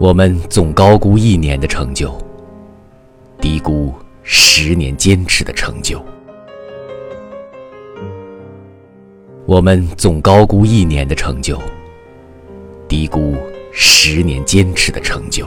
我们总高估一年的成就，低估10年坚持的成就。我们总高估一年的成就，低估10年坚持的成就。